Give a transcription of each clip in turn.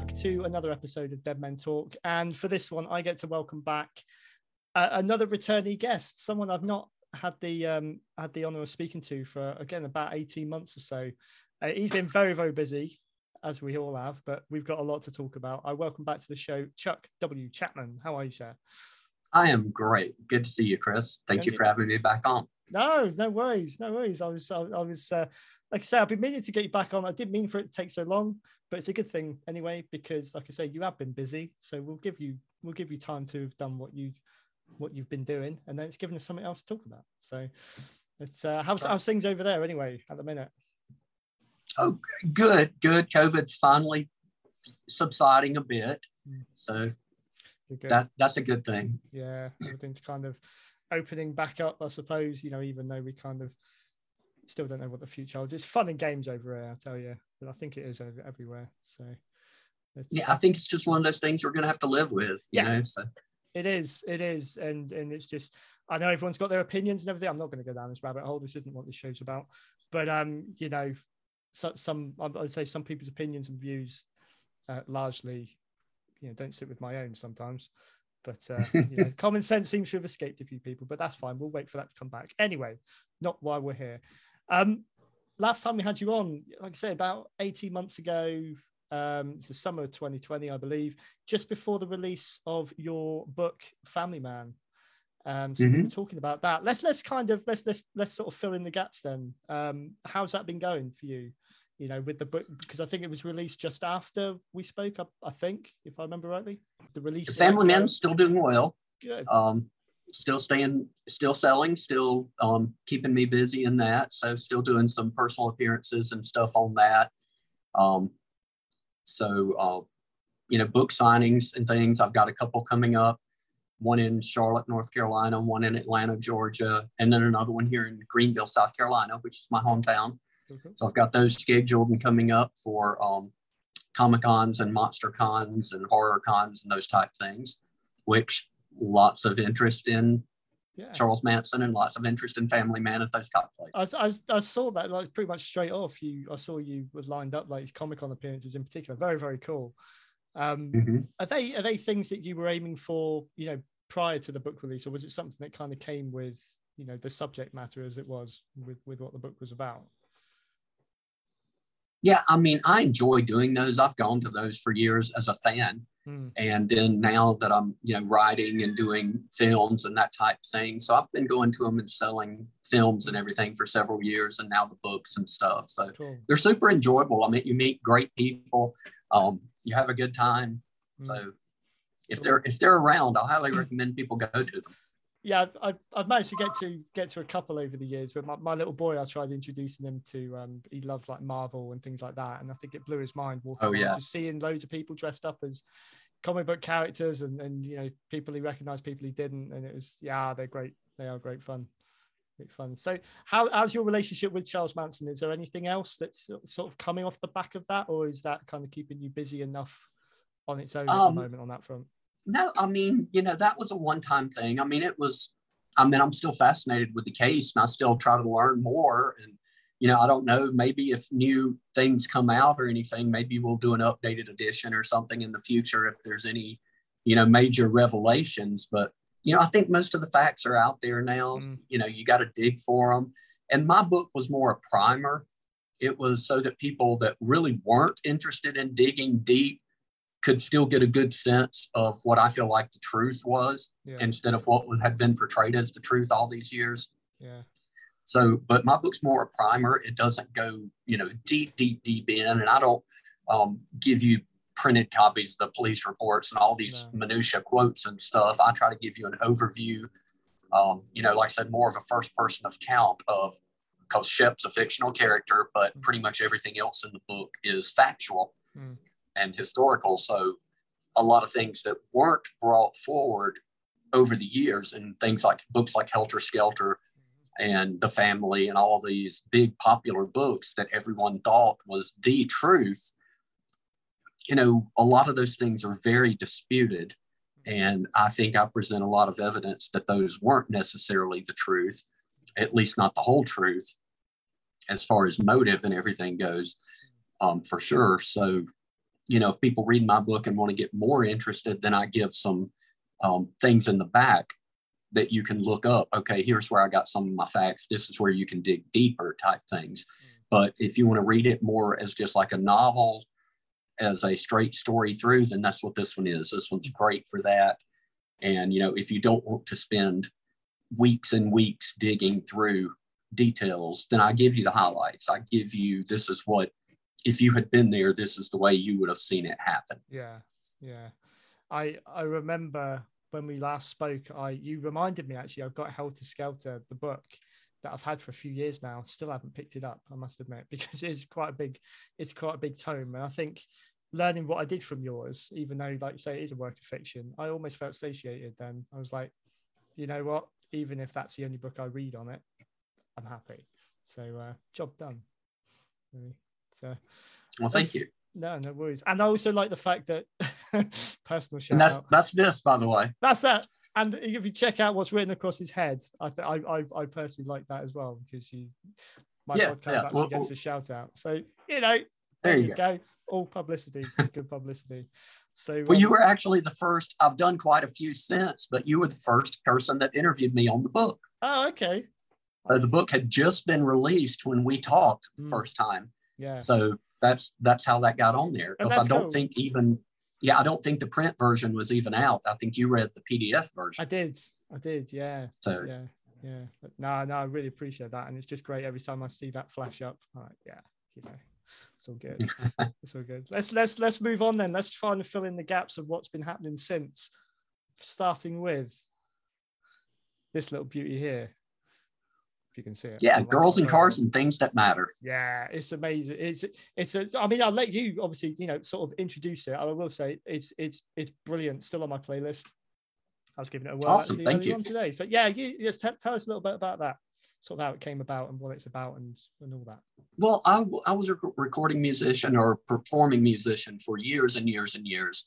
back to another episode of Dead Men Talk. And for this one, I get to welcome back another returnee guest, someone I've not had the honor of speaking to for, again, about 18 months or so. He's been very, very busy, as we all have, but we've got a lot to talk about. I welcome back to the show, Chuck W. Chapman. How are you, sir? I am great. Good to see you, Chris. Thank you for having me back on. No worries. I was like I say, I've been meaning to get you back on. I didn't mean for it to take so long, but it's a good thing anyway, because like I say, you have been busy. So we'll give you time to have done what you've been doing, and then it's given us something else to talk about. So it's how's things over there anyway at the minute? Oh, good. COVID's finally subsiding a bit, so that's a good thing. Yeah, everything's kind of opening back up, I suppose. You know, even though we kind of still don't know what the future holds. It's fun and games over here, I'll tell you. But I think it is everywhere. So I think it's just one of those things we're going to have to live with. You know. So. It is. And it's just, I know everyone's got their opinions and everything. I'm not going to go down this rabbit hole. This isn't what this show's about. But, you know, some people's opinions and views largely, you know, don't sit with my own sometimes. But you know, common sense seems to have escaped a few people, but that's fine. We'll wait for that to come back. Anyway, not while we're here. Last time we had you on, like I say, about 18 months ago, it's the summer of 2020, I believe, just before the release of your book, Family Man. We were talking about that. Let's sort of fill in the gaps then. How's that been going for you? You know, with the book, because I think it was released just after we spoke. I think, if I remember rightly, the release. The Family Man's still doing well. Good. Still selling, still keeping me busy in that. So still doing some personal appearances and stuff on that. You know, book signings and things. I've got a couple coming up. One in Charlotte, North Carolina. One in Atlanta, Georgia, and then another one here in Greenville, South Carolina, which is my hometown. So I've got those scheduled and coming up for Comic-Cons and Monster-Cons and Horror-Cons and those type things, which lots of interest in Charles Manson and lots of interest in Family Man at those type places. I saw that like pretty much straight off. I saw you was lined up, like Comic-Con appearances in particular. Very, very cool. Are they things that you were aiming for, you know, prior to the book release, or was it something that kind of came with, you know, the subject matter as it was with what the book was about? Yeah, I mean, I enjoy doing those. I've gone to those for years as a fan. And then now that I'm, you know, writing and doing films and that type thing. So I've been going to them and selling films and everything for several years, and now the books and stuff. So They're super enjoyable. I mean, you meet great people. You have a good time. So if they're around, I highly recommend people go to them. Yeah, I've managed to get to a couple over the years, but my little boy, I tried introducing him to, he loves like Marvel and things like that, and I think it blew his mind walking around, just seeing loads of people dressed up as comic book characters, and you know, people he recognized, people he didn't, and it was they're great. They are great fun. Great fun. So how's your relationship with Charles Manson? Is there anything else that's sort of coming off the back of that, or is that kind of keeping you busy enough on its own at the moment on that front? No, I mean, you know, that was a one-time thing. I mean, I'm still fascinated with the case, and I still try to learn more. And, you know, I don't know, maybe if new things come out or anything, maybe we'll do an updated edition or something in the future if there's any, you know, major revelations. But, you know, I think most of the facts are out there now. You know, you got to dig for them. And my book was more a primer. It was so that people that really weren't interested in digging deep could still get a good sense of what I feel like the truth was instead of what had been portrayed as the truth all these years. Yeah. So, but my book's more a primer. It doesn't go, you know, deep in, and I don't give you printed copies of the police reports and all these minutia quotes and stuff. I try to give you an overview, you know, like I said, more of a first person account of, because Shep's a fictional character, but pretty much everything else in the book is factual. And historical. So a lot of things that weren't brought forward over the years, and things like books like Helter Skelter and The Family and all these big popular books that everyone thought was the truth, you know, a lot of those things are very disputed. And I think I present a lot of evidence that those weren't necessarily the truth, at least not the whole truth, as far as motive and everything goes, for sure. So you know, if people read my book and want to get more interested, then I give some things in the back that you can look up. Okay, here's where I got some of my facts. This is where you can dig deeper type things. Mm. But if you want to read it more as just like a novel, as a straight story through, then that's what this one is. This one's great for that. And, you know, if you don't want to spend weeks and weeks digging through details, then I give you the highlights. I give you, this is what, if you had been there, this is the way you would have seen it happen. Yeah. Yeah. I remember when we last spoke, you reminded me, actually, I've got Helter Skelter, the book that I've had for a few years now. Still haven't picked it up, I must admit, because it's quite a big tome. And I think learning what I did from yours, even though, like you say, it is a work of fiction, I almost felt satiated then. I was like, you know what, even if that's the only book I read on it, I'm happy. So job done. So, well, thank you. No worries. And I also like the fact that personal shout out. That's this, by the way. That's that. And if you check out what's written across his head, I personally like that as well, because my podcast actually gets a shout out. So, you know, there you go. All publicity is good publicity. So, well, you were actually the first. I've done quite a few since, but you were the first person that interviewed me on the book. Oh, okay. The book had just been released when we talked the first time. Yeah. So that's how that got on there, because I don't think even. Yeah, I don't think the print version was even out. I think you read the PDF version. I did. Yeah. So yeah. But no, I really appreciate that, and it's just great every time I see that flash up. I'm like, yeah, you know, it's all good. It's all good. Let's move on then. Let's try and fill in the gaps of what's been happening since, starting with this little beauty here. You can see it. Yeah, Girls and Cars and Things That Matter. Yeah, it's amazing. I mean, I'll let you obviously, you know, sort of introduce it. I will say it's brilliant. Still on my playlist. I was giving it a whirl. Awesome, thank you. Today. But yeah, you just tell us a little bit about that, sort of how it came about and what it's about and all that. Well, I was a recording musician or performing musician for years and years and years,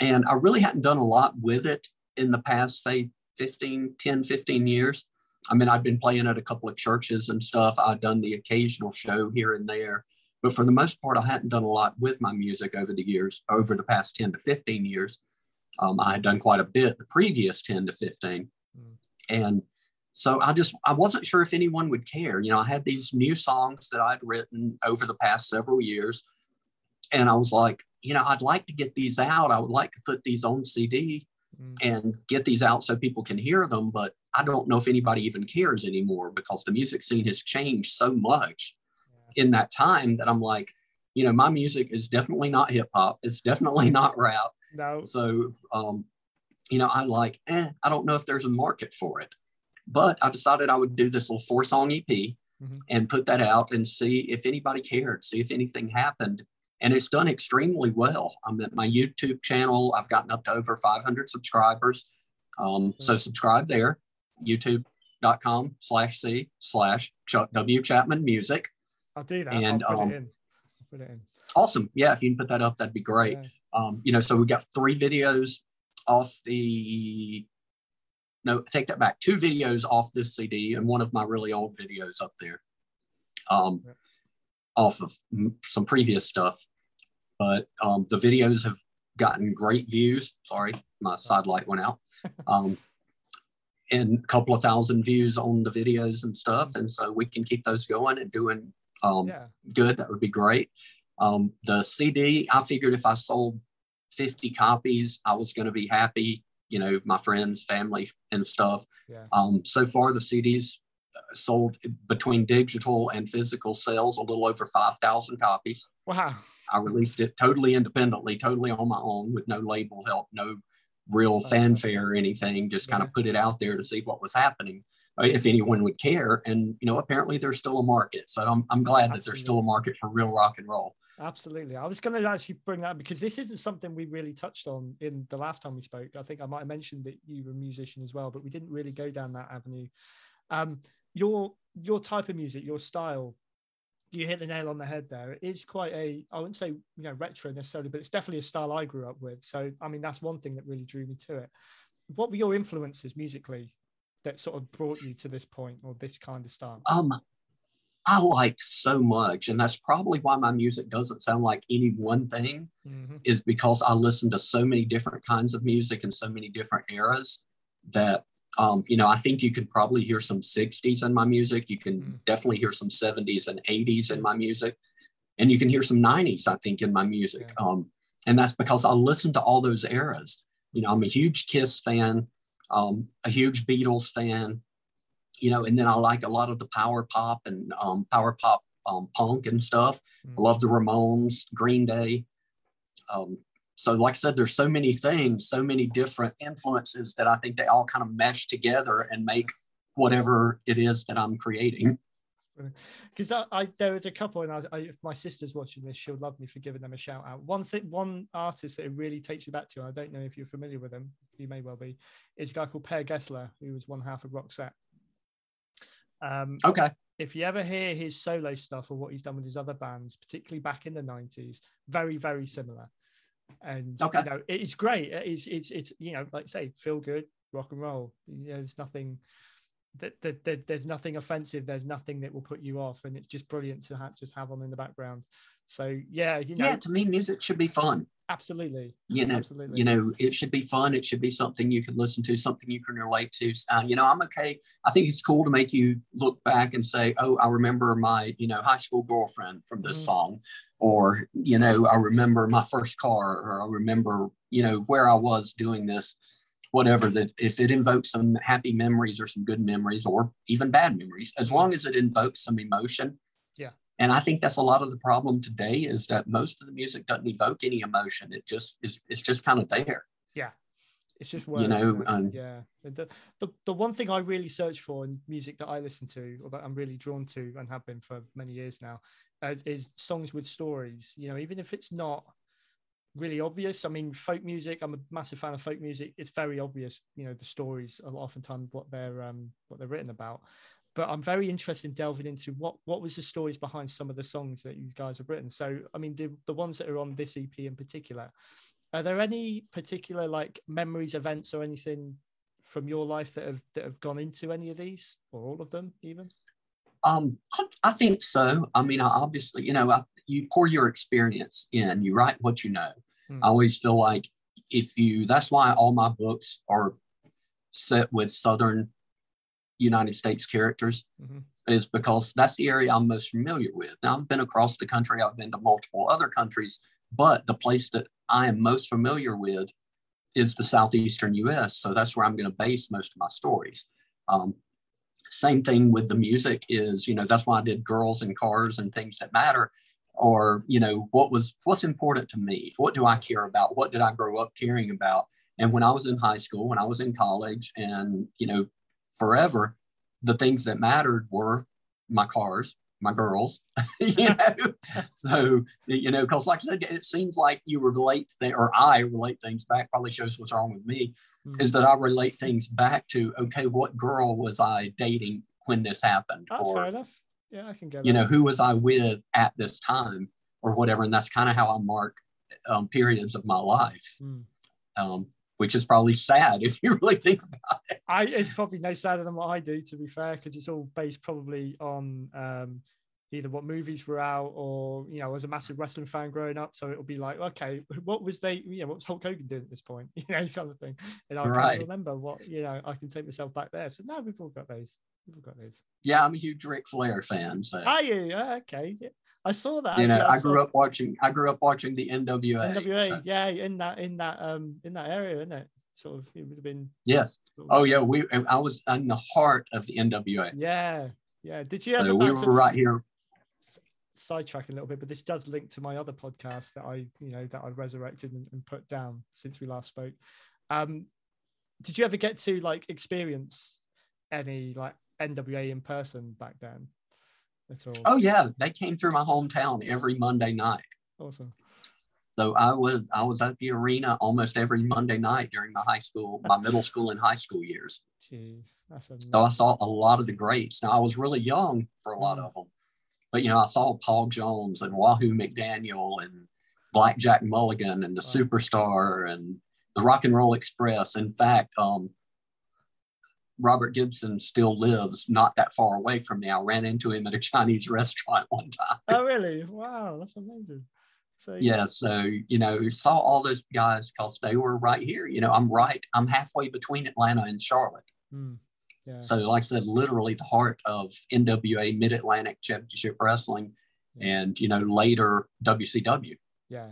and I really hadn't done a lot with it in the past, say 10, 15 years. I mean, I'd been playing at a couple of churches and stuff. I'd done the occasional show here and there, but for the most part, I hadn't done a lot with my music over the years. Over the past 10 to 15 years, I had done quite a bit the previous 10 to 15. And so I wasn't sure if anyone would care. You know, I had these new songs that I'd written over the past several years. And I was like, you know, I'd like to get these out. I would like to put these on CD and get these out so people can hear them, but I don't know if anybody even cares anymore, because the music scene has changed so much in that time that I'm like, you know, my music is definitely not hip hop. It's definitely not rap. No. So, you know, I'm like, I don't know if there's a market for it, but I decided I would do this little 4-song EP and put that out and see if anybody cared, see if anything happened. And it's done extremely well. I'm at my YouTube channel. I've gotten up to over 500 subscribers. So subscribe there. YouTube.com/c/Chuck W. Chapman Music. I'll do that. And I'll put it in. Awesome. Yeah, if you can put that up, that'd be great. Yeah. You know, so we got 2 videos off this CD and one of my really old videos up there, off of some previous stuff. But the videos have gotten great views. Sorry, my side light went out. And a couple of thousand views on the videos and stuff. And so we can keep those going and doing good. That would be great. The CD, I figured if I sold 50 copies, I was going to be happy, you know, my friends, family and stuff. Yeah. So far, the CD's sold between digital and physical sales a little over 5,000 copies. Wow. I released it totally independently, totally on my own with no label help, no real fanfare or anything, just kind of put it out there to see what was happening, if anyone would care. And, you know, apparently there's still a market. So I'm glad that there's still a market for real rock and roll. Absolutely. I was going to actually bring that, because this isn't something we really touched on in the last time we spoke. I think I might have mentioned that you were a musician as well, but we didn't really go down that avenue. Your type of music, your style, you hit the nail on the head there. It is quite a, I wouldn't say, you know, retro necessarily, but it's definitely a style I grew up with. So, I mean, that's one thing that really drew me to it. What were your influences musically that sort of brought you to this point or this kind of style? I like so much. And that's probably why my music doesn't sound like any one thing, is because I listen to so many different kinds of music and so many different eras that, you know, I think you could probably hear some 60s in my music. You can definitely hear some 70s and 80s in my music. And you can hear some 90s, I think, in my music. And that's because I listen to all those eras. You know, I'm a huge Kiss fan, a huge Beatles fan, you know, and then I like a lot of the power pop and punk and stuff. I love the Ramones, Green Day. So like I said, there's so many things, so many different influences that I think they all kind of mesh together and make whatever it is that I'm creating. Because there was a couple, and if my sister's watching this, she'll love me for giving them a shout out. One artist that it really takes you back to, and I don't know if you're familiar with him, you may well be, is a guy called Per Gessler, who was one half of Roxette. Okay. If you ever hear his solo stuff or what he's done with his other bands, particularly back in the 90s, very, very similar. And okay. You know, it's great. It's you know, like I say, feel good, rock and roll. You know, there's nothing. There's nothing offensive. There's nothing that will put you off, and it's just brilliant to have on in the background. So yeah, you know, yeah. To me, music should be fun. Absolutely. You know, absolutely. You know, it should be fun. It should be something you can listen to, something you can relate to. You know, I'm okay. I think it's cool to make you look back and say, "Oh, I remember my, you know, high school girlfriend from this song," or you know, "I remember my first car," or "I remember, you know, where I was doing this." Whatever, that if it invokes some happy memories or some good memories or even bad memories, as long as it invokes some emotion. Yeah. And I think that's a lot of the problem today, is that most of the music doesn't evoke any emotion. It just is, it's just kind of there. Yeah. It's just words. You know, yeah. The one thing I really search for in music that I listen to, or that I'm really drawn to and have been for many years now, is songs with stories. You know, even if it's not really obvious. I mean, folk music, I'm a massive fan of folk music. It's very obvious, you know, the stories are oftentimes what they're written about. But I'm very interested in delving into what was the stories behind some of the songs that you guys have written. So I mean, the ones that are on this EP in particular, are there any particular like memories, events, or anything from your life that have gone into any of these, or all of them even? I think so. I mean, I obviously, you know, you pour your experience in, you write what you know. I always feel like that's why all my books are set with Southern United States characters, is because that's the area I'm most familiar with. Now, I've been across the country. I've been to multiple other countries, but the place that I am most familiar with is the Southeastern US. So that's where I'm going to base most of my stories. Same thing with the music is, you know, that's why I did Girls and Cars and Things That Matter, or, you know, what's important to me? What do I care about? What did I grow up caring about? And when I was in high school, when I was in college, and, you know, forever, the things that mattered were my cars, my girls, you know? So, you know, because like I said, it seems like you relate, or I relate things back, probably shows what's wrong with me, is that I relate things back to, okay, what girl was I dating when this happened? That's fair enough. Yeah, I can get it. You know, who was I with at this time or whatever? And that's kind of how I mark periods of my life, which is probably sad if you really think about it. It's probably no sadder than what I do, to be fair, because it's all based probably on either what movies were out, or, you know, I was a massive wrestling fan growing up. So it'll be like, okay, what was Hulk Hogan doing at this point? You know, kind of thing. And I can't remember what, you know, I can take myself back there. So now we've all got those. Yeah, I'm a huge Ric Flair fan. So. Are you? Okay. Yeah. I saw that. You know, I grew up watching the NWA. So. Yeah, in that area, isn't it? Sort of, it would have been. Yes. Sort of, yeah, I was in the heart of the NWA. Yeah, yeah. Did you ever? So we were right here. Sidetrack a little bit, but this does link to my other podcast that I've resurrected and put down since we last spoke. Did you ever get to like experience any like NWA in person back then at all? Oh yeah, they came through my hometown every Monday night. Awesome. So I was at the arena almost every Monday night during my middle school and high school years. Jeez, that's amazing. So I saw a lot of the greats. Now I was really young for a lot of them, but you know, I saw Paul Jones and Wahoo McDaniel and Black Jack Mulligan and the Superstar and the Rock and Roll Express. In fact, Robert Gibson still lives not that far away from me. I ran into him at a Chinese restaurant one time. Oh, really? Wow, that's amazing. So, yeah, so, you know, saw all those guys because they were right here. You know, I'm halfway between Atlanta and Charlotte. Hmm. Yeah. So, like I said, literally the heart of NWA, Mid-Atlantic Championship Wrestling, and, you know, later WCW. Yeah,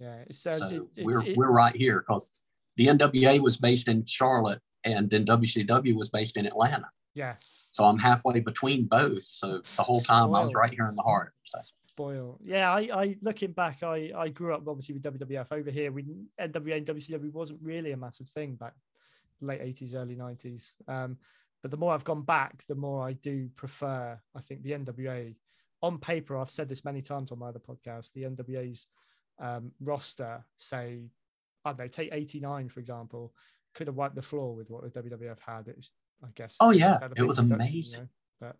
yeah. So we're right here because the NWA was based in Charlotte and then WCW was based in Atlanta. Yes. So I'm halfway between both. So the whole time I was right here in the heart. So. Yeah, I looking back, I grew up obviously with WWF over here. NWA and WCW wasn't really a massive thing back late 80s, early 90s. But the more I've gone back, the more I do prefer, I think, the NWA. On paper, I've said this many times on my other podcast, the NWA's roster, say, I don't know, take 89, for example, could have wiped the floor with what the WWF had. It's, I guess. Oh, yeah. It was amazing. You know? But,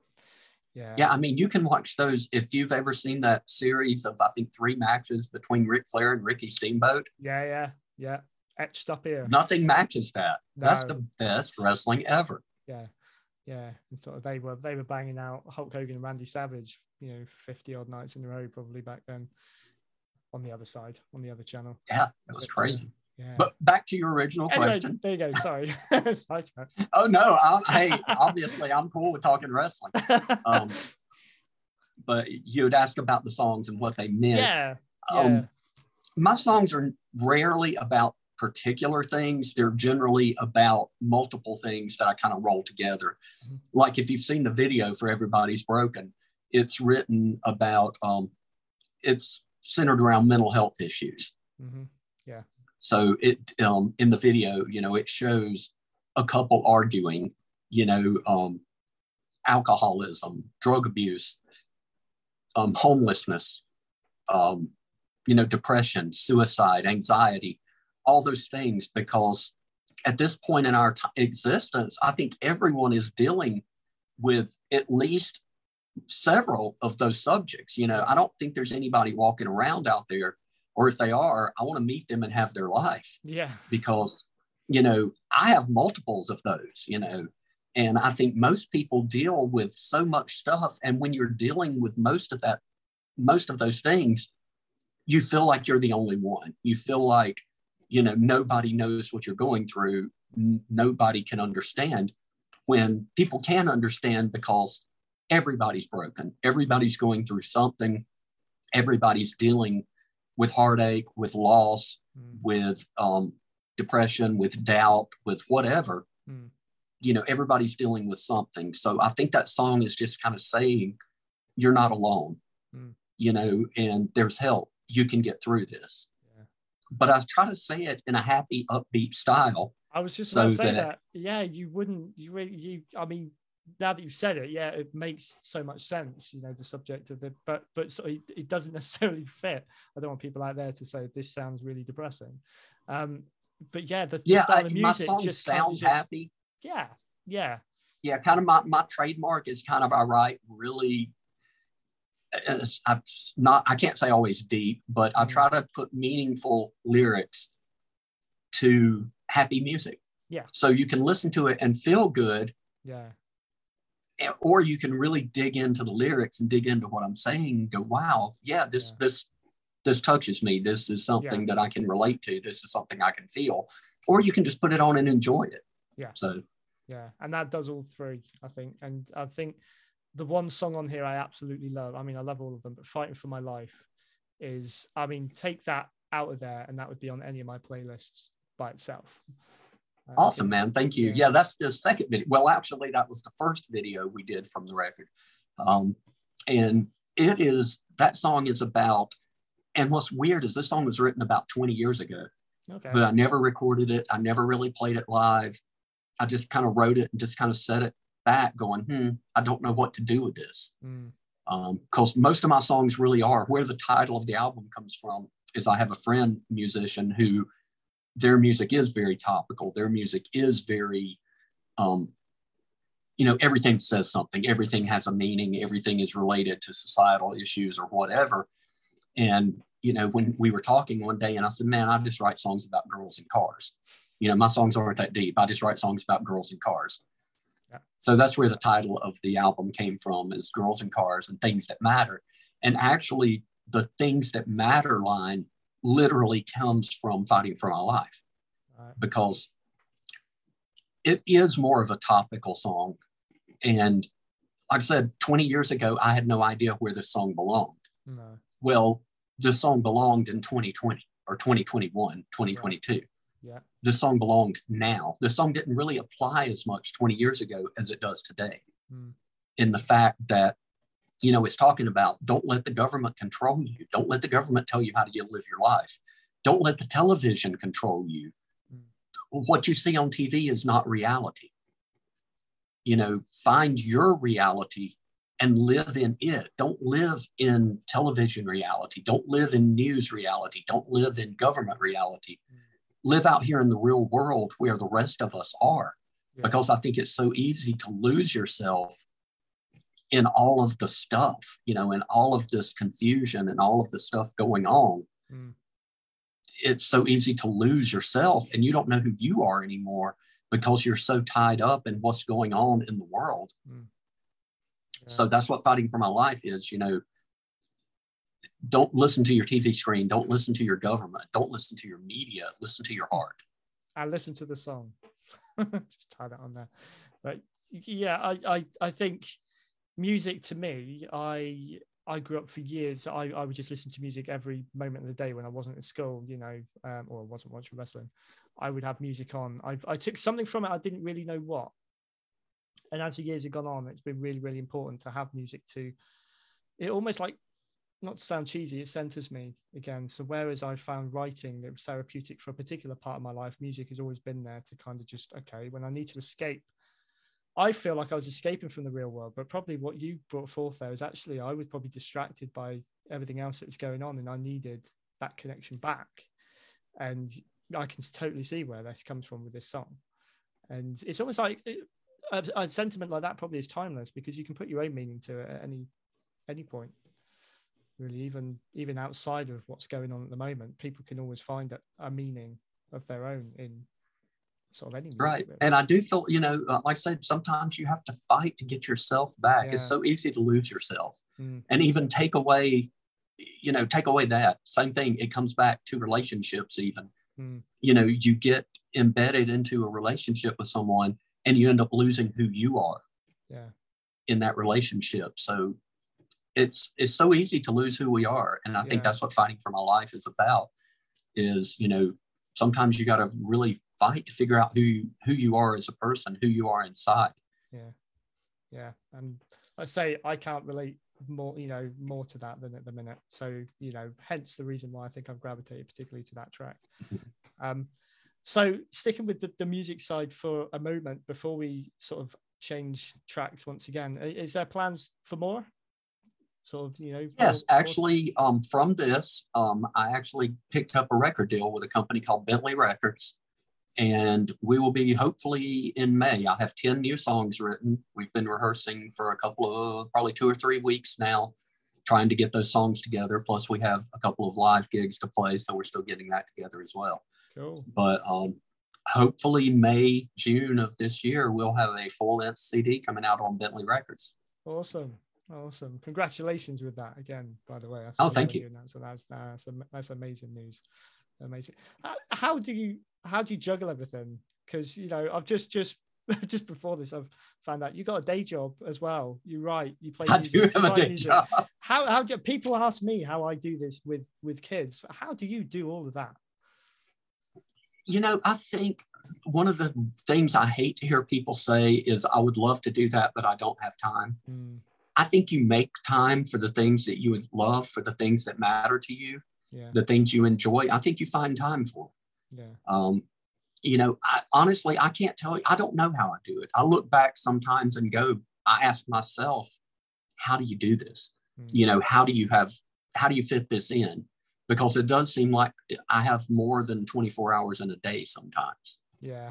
yeah. Yeah, I mean, you can watch those. If you've ever seen that series of, I think, 3 matches between Ric Flair and Ricky Steamboat. Yeah, yeah, yeah. Etched up here. Nothing matches that. No. That's the best wrestling ever. Yeah, yeah. And sort of they were banging out Hulk Hogan and Randy Savage, you know, 50-odd nights in a row probably back then on the other side, on the other channel. Yeah, that was crazy. Yeah. But back to your original question. There you go. Sorry. Oh, no. Hey, obviously, I'm cool with talking wrestling. But you would ask about the songs and what they meant. Yeah. My songs are rarely about particular things. They're generally about multiple things that I kind of roll together. Mm-hmm. Like if you've seen the video for Everybody's Broken, it's written about, it's centered around mental health issues. Mm-hmm. Yeah. So it in the video, you know, it shows a couple arguing, you know, alcoholism, drug abuse, homelessness, you know, depression, suicide, anxiety, all those things. Because at this point in our existence, I think everyone is dealing with at least several of those subjects. You know, I don't think there's anybody walking around out there. Or if they are, I want to meet them and have their life. Yeah. Because, you know, I have multiples of those, you know, and I think most people deal with so much stuff. And when you're dealing with most of those things, you feel like you're the only one. You feel like, you know, nobody knows what you're going through. Nobody can understand, when people can understand because everybody's broken. Everybody's going through something. Everybody's dealing with heartache, with loss, with depression, with doubt, with whatever. You know, everybody's dealing with something. So I think that song is just kind of saying, you're not alone, you know, and there's help. You can get through this. Yeah. But I try to say it in a happy, upbeat style. I was just going to say that. Yeah, I mean, now that you've said it, yeah, it makes so much sense, you know, the subject of the, but so it doesn't necessarily fit. I don't want people out there to say this sounds really depressing. But yeah, the style of music just sounds happy. Yeah, yeah. Yeah, kind of my trademark is kind of, I write really, I can't say always deep, but I try to put meaningful lyrics to happy music. Yeah. So you can listen to it and feel good. Yeah. Or you can really dig into the lyrics and dig into what I'm saying and go, wow, yeah, this touches me. This is something that I can relate to. This is something I can feel. Or you can just put it on and enjoy it. Yeah. So yeah, and that does all three, I think. And I think the one song on here I absolutely love, I mean, I love all of them, but Fighting for My Life is, I mean, take that out of there and that would be on any of my playlists by itself. Awesome, man. Thank you. Yeah, that's the second video. Well, actually, that was the first video we did from the record. And that song is about, and what's weird is this song was written about 20 years ago. Okay. But I never recorded it. I never really played it live. I just kind of wrote it and just kind of set it back going, I don't know what to do with this. Because most of my songs really are, where the title of the album comes from is I have a friend musician who, their music is very topical. Their music is very, you know, everything says something. Everything has a meaning. Everything is related to societal issues or whatever. And, you know, when we were talking one day and I said, man, I just write songs about girls and cars. You know, my songs aren't that deep. I just write songs about girls and cars. Yeah. So that's where the title of the album came from, is Girls and Cars and Things That Matter. And actually, the Things That Matter line literally comes from Fighting for My Life, right, because it is more of a topical song. And like I said, 20 years ago, I had no idea where this song belonged. No. Well, this song belonged in 2020 or 2021, 2022. Right. Yeah. This song belongs now. This song didn't really apply as much 20 years ago as it does today. Mm. In the fact that, you know, it's talking about don't let the government control you. Don't let the government tell you how to live your life. Don't let the television control you. Mm. What you see on TV is not reality. You know, find your reality and live in it. Don't live in television reality. Don't live in news reality. Don't live in government reality. Mm. Live out here in the real world where the rest of us are, yeah, because I think it's so easy to lose yourself in all of the stuff, you know, in all of this confusion and all of the stuff going on. Mm. It's so easy to lose yourself, and you don't know who you are anymore because you're so tied up in what's going on in the world. Mm. Yeah. So that's what Fighting for My Life is, you know. Don't listen to your TV screen. Don't listen to your government. Don't listen to your media. Listen to your heart. I listen to the song. Just tie that on there. But yeah, I think music to me, I grew up for years. I would just listen to music every moment of the day when I wasn't in school, you know, or I wasn't watching wrestling. I would have music on. I took something from it. I didn't really know what. And as the years have gone on, it's been really, really important to have music to, it almost like, not to sound cheesy, it centers me again. So whereas I found writing that was therapeutic for a particular part of my life, music has always been there to kind of just, okay, when I need to escape, I feel like I was escaping from the real world, but probably what you brought forth there is actually, I was probably distracted by everything else that was going on, and I needed that connection back. And I can totally see where that comes from with this song. And it's almost like a sentiment like that probably is timeless, because you can put your own meaning to it at any point. Really, even outside of what's going on at the moment, people can always find a meaning of their own in sort of any music. Right. And I do feel, you know, like I said, sometimes you have to fight to get yourself back. Yeah. It's so easy to lose yourself. Mm. And even take away that. Same thing, it comes back to relationships even. Mm. You know, you get embedded into a relationship with someone and you end up losing who you are, yeah, in that relationship. So it's so easy to lose who we are. And I think, yeah, that's what Fighting for My Life is about, is, you know, sometimes you got to really fight to figure out who you are as a person, who you are inside. Yeah. Yeah. And I say, I can't relate more to that than at the minute. So, you know, hence the reason why I think I've gravitated particularly to that track. So sticking with the music side for a moment, before we sort of change tracks once again, is there plans for more? Sort of, you know. Yes, actually, from this, I actually picked up a record deal with a company called Bentley Records, and we will be hopefully in May. I have 10 new songs written. We've been rehearsing for a couple of, probably 2 or 3 weeks now, trying to get those songs together. Plus, we have a couple of live gigs to play, so we're still getting that together as well. Cool. But hopefully, May, June of this year, we'll have a full-length CD coming out on Bentley Records. Awesome. Awesome. Congratulations with that again, by the way. Thank you. So that's amazing news. Amazing. How do you juggle everything? Because, you know, I've just before this, I've found out you got a day job as well. You write, you play music. I do have a day job. How do people ask me how I do this with kids? How do you do all of that? You know, I think one of the things I hate to hear people say is, I would love to do that, but I don't have time. Mm. I think you make time for the things that you would love, for the things that matter to you, yeah, the things you enjoy. I think you find time for it. Yeah. You know, honestly, I can't tell you. I don't know how I do it. I look back sometimes and go, I ask myself, how do you do this? Mm. You know, how do you fit this in? Because it does seem like I have more than 24 hours in a day sometimes. Yeah.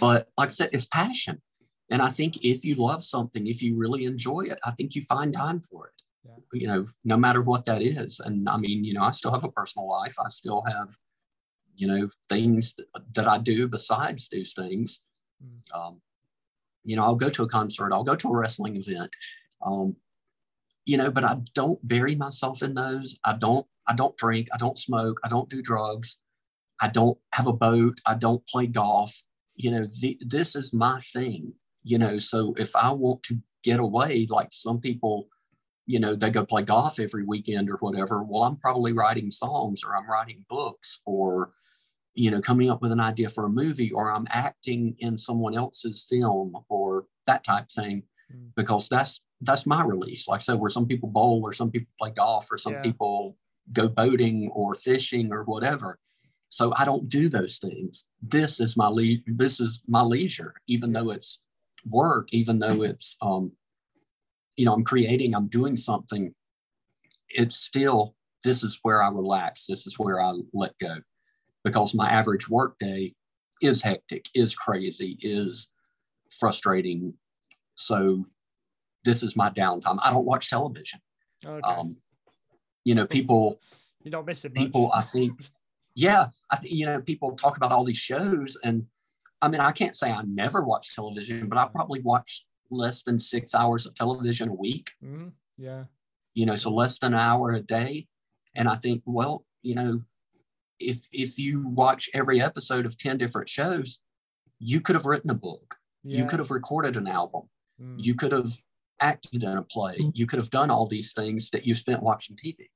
But like I said, it's passion. And I think if you love something, if you really enjoy it, I think you find time for it, yeah, you know, no matter what that is. And I mean, you know, I still have a personal life. I still have, you know, things that I do besides these things. Mm. You know, I'll go to a concert, I'll go to a wrestling event, you know, but I don't bury myself in those. I don't drink. I don't smoke. I don't do drugs. I don't have a boat. I don't play golf. You know, this is my thing, you know, so if I want to get away, like some people, you know, they go play golf every weekend or whatever. Well, I'm probably writing songs, or I'm writing books, or, you know, coming up with an idea for a movie, or I'm acting in someone else's film, or that type thing, because that's my release. Like I said, where some people bowl, or some people play golf, or some people go boating or fishing or whatever. So I don't do those things. This is my leisure, even though it's work, even though it's, you know, I'm creating, I'm doing something. It's still, this is where I relax. This is where I let go. Because my average work day is hectic, is crazy, is frustrating. So this is my downtime. I don't watch television. Okay. You know, people... You don't miss it much. People, I think... Yeah, you know, people talk about all these shows. And I mean, I can't say I never watch television, but I probably watch less than 6 hours of television a week. Mm-hmm. Yeah. You know, so less than an hour a day. And I think, well, you know, if you watch every episode of 10 different shows, you could have written a book, you could have recorded an album, you could have acted in a play, you could have done all these things that you spent watching TV.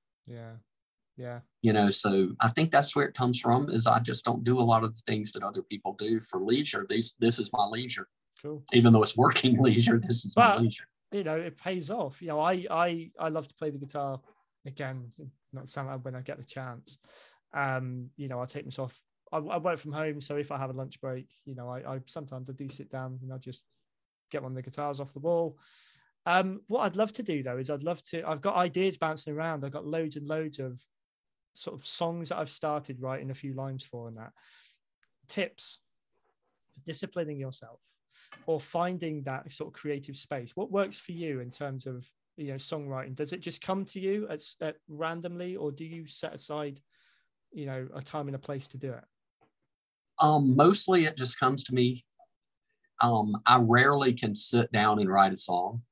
Yeah. You know, so I think that's where it comes from, is I just don't do a lot of the things that other people do for leisure. This is my leisure. Cool. Even though it's working leisure, this is my leisure. You know, it pays off. You know, I love to play the guitar again, not sound like when I get the chance. You know, I take myself, I work from home, so if I have a lunch break, you know, I sometimes I do sit down and I just get one of the guitars off the wall. What I'd love to do though is I've got ideas bouncing around. I've got loads and loads of sort of songs that I've started writing a few lines for, and that tips for disciplining yourself or finding that sort of creative space. What works for you in terms of, you know, songwriting? Does it just come to you at randomly, or do you set aside, you know, a time and a place to do it? Mostly it just comes to me. I rarely can sit down and write a song.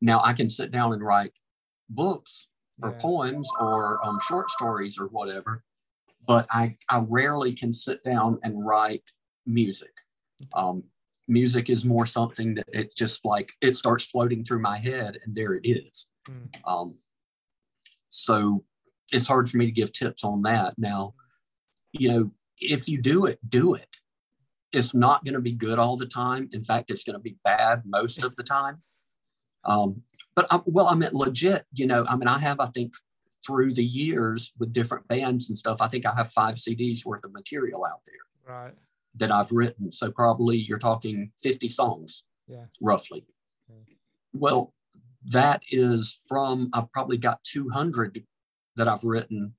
Now I can sit down and write books or poems or short stories or whatever, but I rarely can sit down and write music. Music is more something that it just like, it starts floating through my head and there it is. So it's hard for me to give tips on that. Now, you know, if you do it. It's not going to be good all the time. In fact, it's going to be bad most of the time. But I meant legit, you know, I mean, I have, I think through the years with different bands and stuff, I think I have 5 CDs worth of material out there that I've written. So probably you're talking 50 songs roughly. Well, that is from, I've probably got 200 that I've written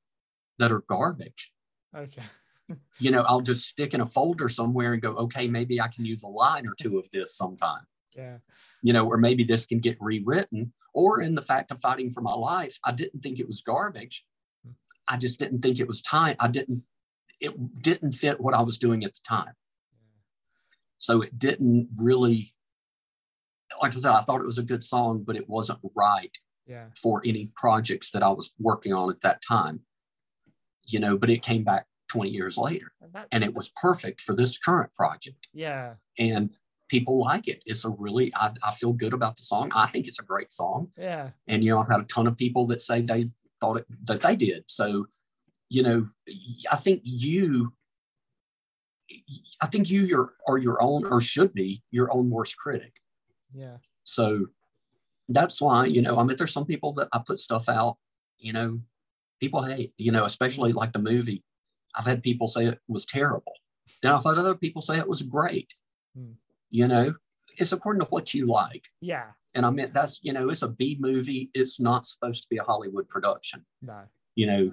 that are garbage. Okay. You know, I'll just stick in a folder somewhere and go, okay, maybe I can use a line or two of this sometime. Yeah. You know, or maybe this can get rewritten. Or in the fact of Fighting for My Life, I didn't think it was garbage. I just didn't think it was time. It didn't fit what I was doing at the time. So it didn't really, like I said, I thought it was a good song, but it wasn't right for any projects that I was working on at that time. You know, but it came back 20 years later and it was perfect for this current project. Yeah. And people like it. It's a really, I feel good about the song. I think it's a great song. Yeah. And, you know, I've had a ton of people that say they thought it, that they did. So, you know, I think you are your own, or should be your own worst critic. Yeah. So that's why, you know, I mean, there's some people that I put stuff out, you know, people hate, you know, especially like the movie. I've had people say it was terrible. Then I've had other people say it was great. You know, it's according to what you like. Yeah. And I mean, that's, you know, it's a B movie. It's not supposed to be a Hollywood production. No. You know,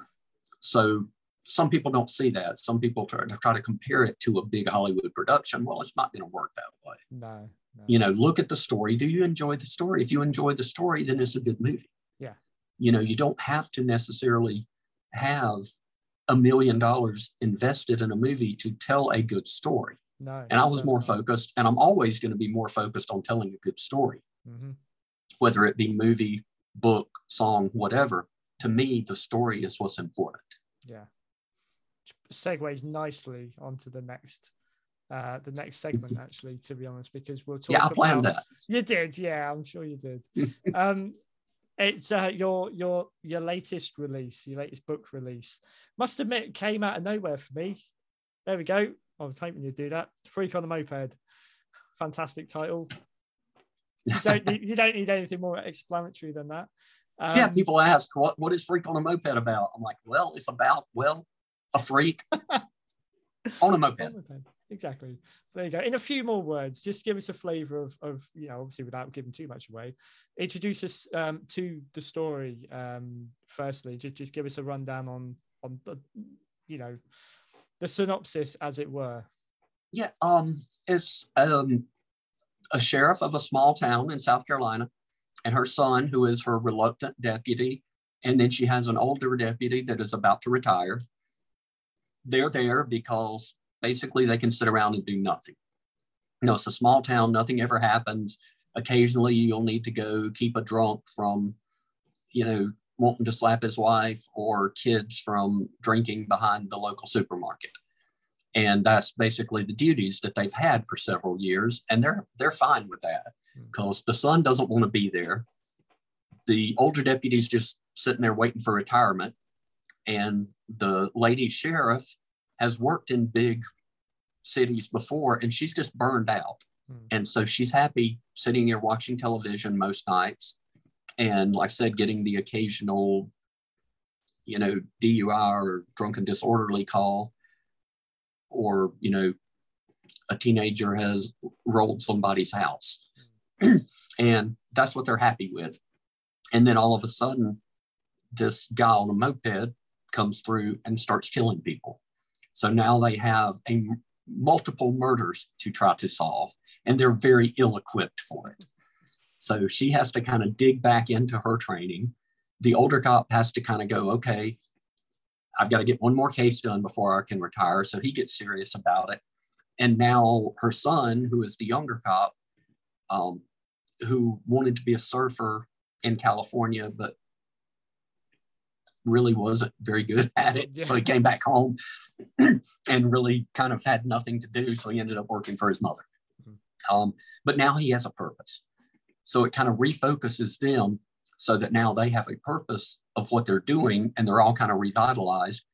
so some people don't see that. Some people try to compare it to a big Hollywood production. Well, it's not going to work that way. No. You know, look at the story. Do you enjoy the story? If you enjoy the story, then it's a good movie. Yeah. You know, you don't have to necessarily have $1 million invested in a movie to tell a good story. No, and I was more focused, and I'm always going to be more focused on telling a good story, mm-hmm. whether it be movie, book, song, whatever. To me, the story is what's important. Yeah. Segues nicely onto the next segment, actually, to be honest, because we'll talk about... Yeah, I planned that. You did, yeah, I'm sure you did. It's your latest release, your latest book release. Must admit, it came out of nowhere for me. There we go. I was hoping you'd do that. Freak on the Moped. Fantastic title. You don't need anything more explanatory than that. Yeah, people ask, what is Freak on a Moped about? I'm like, well, it's about, a freak on a moped. Exactly. There you go. In a few more words, just give us a flavour of obviously without giving too much away, introduce us to the story. Firstly, just give us a rundown on the, the synopsis, as it were. Yeah, it's a sheriff of a small town in South Carolina and her son, who is her reluctant deputy, and then she has an older deputy that is about to retire. They're there because basically they can sit around and do nothing. It's a small town, nothing ever happens. Occasionally you'll need to go keep a drunk from, wanting to slap his wife, or kids from drinking behind the local supermarket. And that's basically the duties that they've had for several years. And they're fine with that because the son doesn't want to be there. The older deputy's just sitting there waiting for retirement. And the lady sheriff has worked in big cities before, and she's just burned out. And so she's happy sitting there watching television most nights. And like I said, getting the occasional, DUI or drunken disorderly call, or, a teenager has rolled somebody's house. And that's what they're happy with. And then all of a sudden, this guy on a moped comes through and starts killing people. So now they have multiple murders to try to solve, and they're very ill-equipped for it. So she has to kind of dig back into her training. The older cop has to kind of go, okay, I've got to get one more case done before I can retire. So he gets serious about it. And now her son, who is the younger cop, who wanted to be a surfer in California, but really wasn't very good at it. Yeah. So he came back home and really kind of had nothing to do. So he ended up working for his mother. Mm-hmm. But now he has a purpose. So it kind of refocuses them so that now they have a purpose of what they're doing, and they're all kind of revitalized.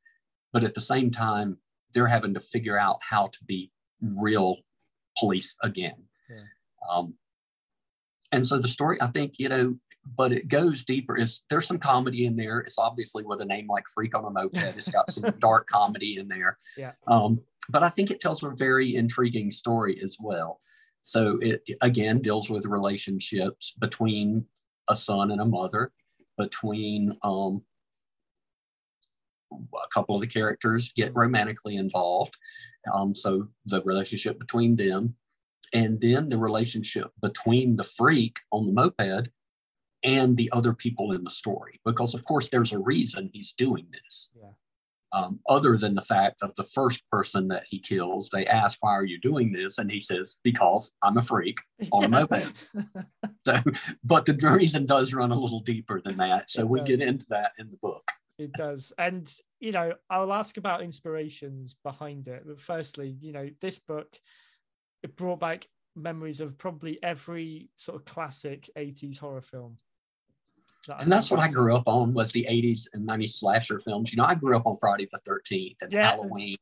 But at the same time, they're having to figure out how to be real police again. Yeah. And so the story, I think, but it goes deeper. There's some comedy in there. It's obviously with a name like Freak on a Moped. It's got some dark comedy in there. Yeah. But I think it tells a very intriguing story as well. So it, again, deals with relationships between a son and a mother, between a couple of the characters get romantically involved. So the relationship between them, and then the relationship between the freak on the moped and the other people in the story. Because, of course, there's a reason he's doing this. Yeah. Other than the fact of the first person that he kills, they ask, why are you doing this? And he says, because I'm a freak on a moped. So, but the reason does run a little deeper than that. So we get into that in the book. It does. And, I'll ask about inspirations behind it. But firstly, this book, it brought back memories of probably every sort of classic 80s horror film. And that's what I grew up on, was the 80s and 90s slasher films. I grew up on Friday the 13th and Halloween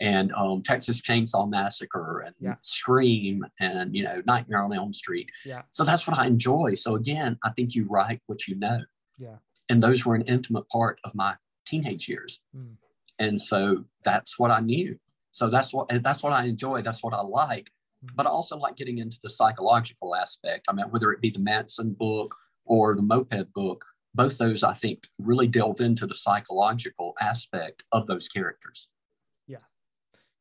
and Texas Chainsaw Massacre and Scream and, Nightmare on Elm Street. Yeah. So that's what I enjoy. So again, I think you write what you know. Yeah. And those were an intimate part of my teenage years. Mm. And so that's what I knew. So that's what I enjoy. That's what I like. Mm. But I also like getting into the psychological aspect. I mean, whether it be the Manson book or the moped book, both those, I think, really delve into the psychological aspect of those characters. Yeah.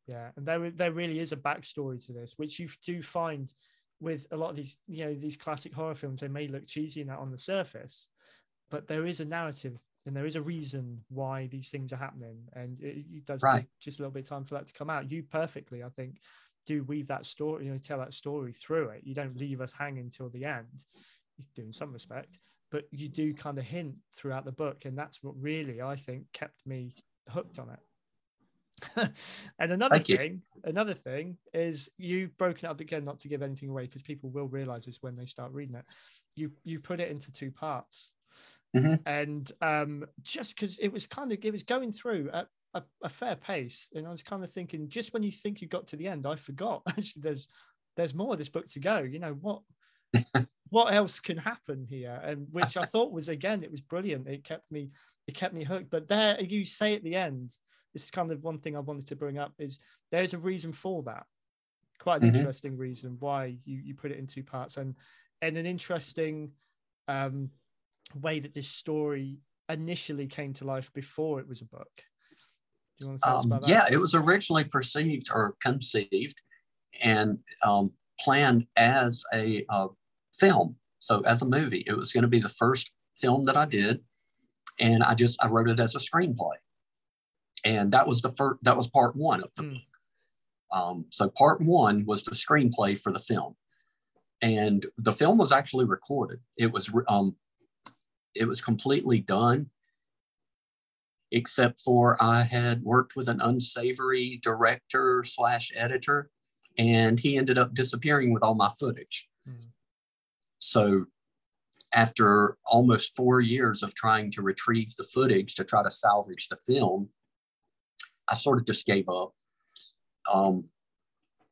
Yeah. And there really is a backstory to this, which you do find with a lot of these, these classic horror films. They may look cheesy and that on the surface, but there is a narrative and there is a reason why these things are happening. And it does take just a little bit of time for that to come out. You perfectly, I think, do weave that story, you know, tell that story through it. You don't leave us hanging till the end. You do in some respect, but you do kind of hint throughout the book, and that's what really, I think, kept me hooked on it. And another thing is, you've broken it up again, not to give anything away, because people will realize this when they start reading it. You put it into two parts, mm-hmm. and just because it was going through at a fair pace, and I was kind of thinking, just when you think you got to the end, I forgot actually there's more of this book to go. You know what? What else can happen here? And which I thought was, again, it was brilliant. It kept me hooked. But there, you say at the end, this is kind of one thing I wanted to bring up, is there's a reason for that. Quite an mm-hmm. interesting reason why you put it in two parts, and an interesting way that this story initially came to life before it was a book. Do you want to tell us about that? Yeah, it was originally conceived and planned as a film. So as a movie, it was going to be the first film that I did. And I wrote it as a screenplay. And that was part one of the book. So part one was the screenplay for the film, and the film was actually recorded. It was completely done, except for I had worked with an unsavory director / editor, and he ended up disappearing with all my footage. Mm. So after almost 4 years of trying to retrieve the footage to try to salvage the film, I sort of just gave up.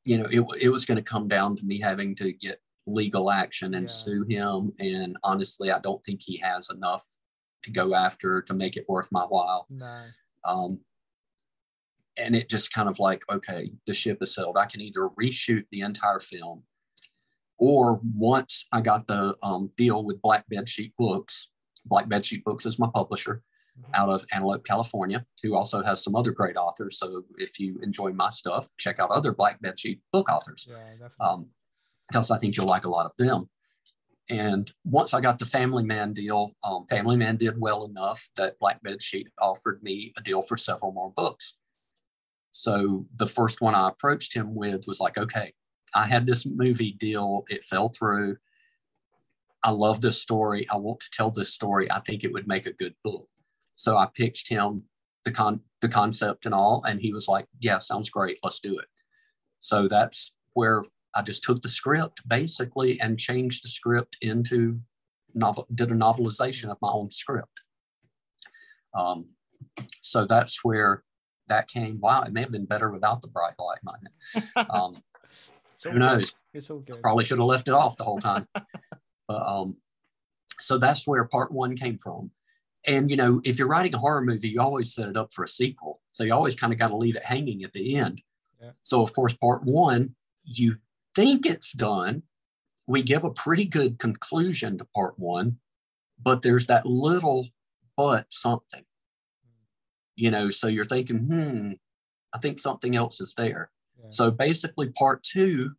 It was going to come down to me having to get legal action and sue him. And honestly, I don't think he has enough to go after to make it worth my while. No. And it just kind of like, okay, the ship is sailed. I can either reshoot the entire film, or once I got the deal with Black Bedsheet Books is my publisher, out of Antelope, California, who also has some other great authors. So if you enjoy my stuff, check out other Black Bedsheet book authors. Yeah, because I think you'll like a lot of them. And once I got the Family Man deal, Family Man did well enough that Black Bedsheet offered me a deal for several more books. So the first one I approached him with was like, okay, I had this movie deal. It fell through. I love this story. I want to tell this story. I think it would make a good book. So I pitched him the concept and all, and he was like, yeah, sounds great. Let's do it. So that's where I just took the script basically and changed the script into did a novelization of my own script. So that's where that came. Wow, it may have been better without the bright light, mightn't it? Who knows? It's all good. Probably should have left it off the whole time. So that's where part one came from. And, you know, if you're writing a horror movie, you always set it up for a sequel. So you always kind of got to leave it hanging at the end. Yeah. So, of course, part one, you think it's done. We give a pretty good conclusion to part one, but there's that little but something. You know, so you're thinking, I think something else is there. Yeah. So basically part two,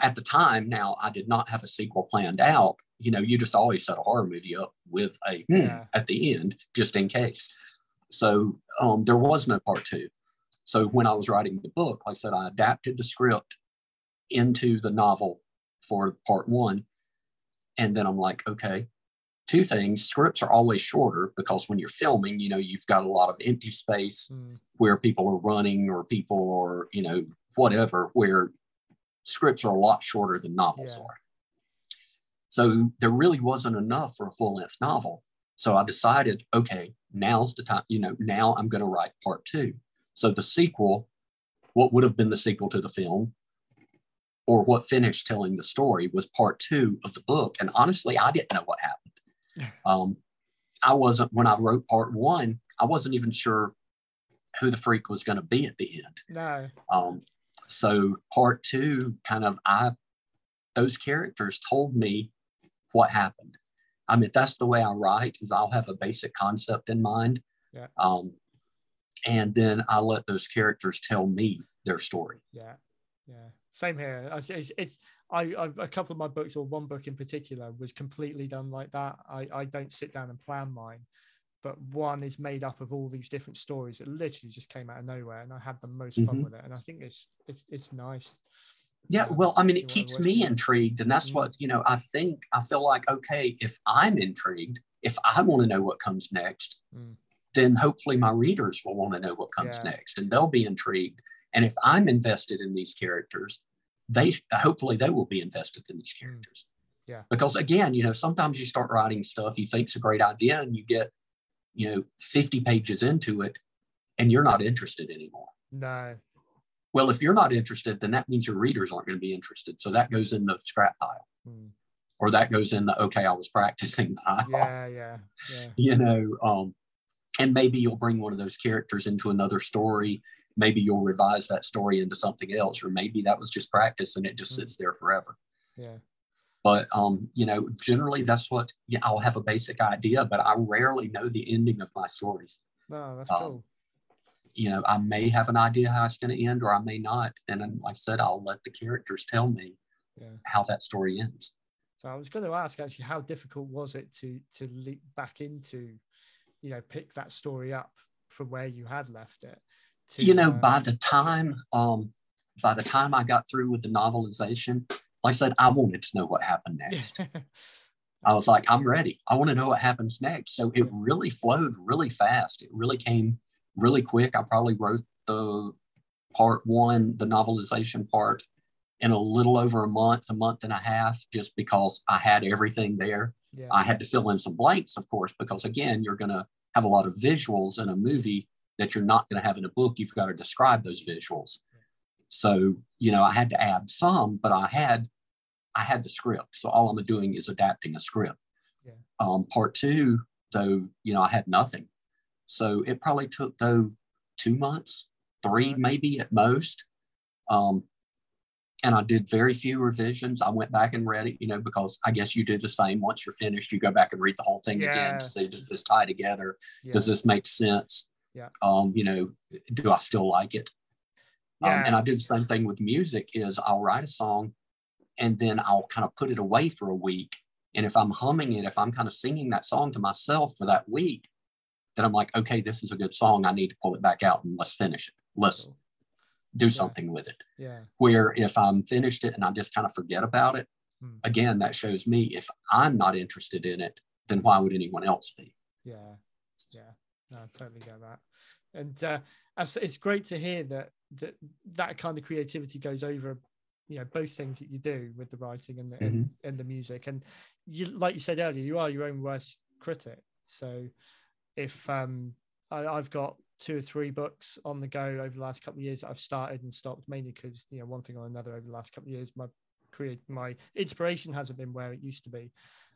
at the time, now I did not have a sequel planned out. You know, you just always set a horror movie up with a at the end, just in case. So there was no part two. So when I was writing the book, like I said, I adapted the script into the novel for part one. And then I'm like, okay, two things. Scripts are always shorter because when you're filming, you know, you've got a lot of empty space where people are running or you know, whatever, where scripts are a lot shorter than novels are. So there really wasn't enough for a full-length novel. So I decided, okay, now's the time, you know, now I'm going to write part two. So the sequel, what would have been the sequel to the film, or what finished telling the story, was part two of the book. And honestly, I didn't know what happened. When I wrote part one, I wasn't even sure who the freak was going to be at the end. No. So part two, those characters told me what happened. I mean, that's the way I write, is I'll have a basic concept in mind. Yeah. And then I let those characters tell me their story. Yeah. Yeah. Same here. A couple of my books, or one book in particular, was completely done like that. I don't sit down and plan mine. but one is made up of all these different stories that literally just came out of nowhere, and I had the most fun with it. And I think it's nice. Yeah, well, I mean, it keeps me intrigued, and that's what, you know, I think, I feel like, okay, if I'm intrigued, if I want to know what comes next, then hopefully my readers will want to know what comes next, and they'll be intrigued. And if I'm invested in these characters, they hopefully they will be invested in these characters. Yeah. Because again, you know, sometimes you start writing stuff you think's a great idea, and you get, you know, 50 pages into it, and you're not interested anymore. No. Well, if you're not interested, then that means your readers aren't going to be interested. So that goes in the scrap pile, or that goes in the, okay, I was practicing pile. Yeah. You know, and maybe you'll bring one of those characters into another story. Maybe you'll revise that story into something else, or maybe that was just practice and it just sits there forever. Yeah. But, you know, generally that's what, I'll have a basic idea, but I rarely know the ending of my stories. No, that's cool. You know, I may have an idea how it's going to end, or I may not. And then, like I said, I'll let the characters tell me how that story ends. So I was going to ask, actually, how difficult was it to leap back into, you know, pick that story up from where you had left it? To, you know, by the time I got through with the novelization, like I said, I wanted to know what happened next. I was like, I'm ready. I want to know what happens next. So it really flowed really fast. It really came really quick. I probably wrote the part one, the novelization part, in a little over a month and a half, just because I had everything there. Yeah. I had to fill in some blanks, of course, because again, you're going to have a lot of visuals in a movie that you're not going to have in a book. You've got to describe those visuals. So, you know, I had to add some, but I had the script. So all I'm doing is adapting a script. Yeah. Part two, though, you know, I had nothing. So it probably took, though, 2 months, three maybe at most. And I did very few revisions. I went back and read it, you know, because I guess you do the same. Once you're finished, you go back and read the whole thing again to see, does this tie together? Yeah. Does this make sense? Yeah. You know, do I still like it? Yeah. And I did the same thing with music. Is I'll write a song, and then I'll kind of put it away for a week. And if I'm humming it, if I'm kind of singing that song to myself for that week, then I'm like, okay, this is a good song. I need to pull it back out and let's finish it. Let's do something with it. Yeah. Where if I'm finished it and I just kind of forget about it, again, that shows me if I'm not interested in it, then why would anyone else be? Yeah. Yeah. No, I totally get that. And it's great to hear that kind of creativity goes over, you know, both things that you do with the writing and the, and the music. And you, like you said earlier, you are your own worst critic. So if I've got 2 or 3 books on the go over the last couple of years that I've started and stopped, mainly because, you know, one thing or another over the last couple of years, my inspiration hasn't been where it used to be.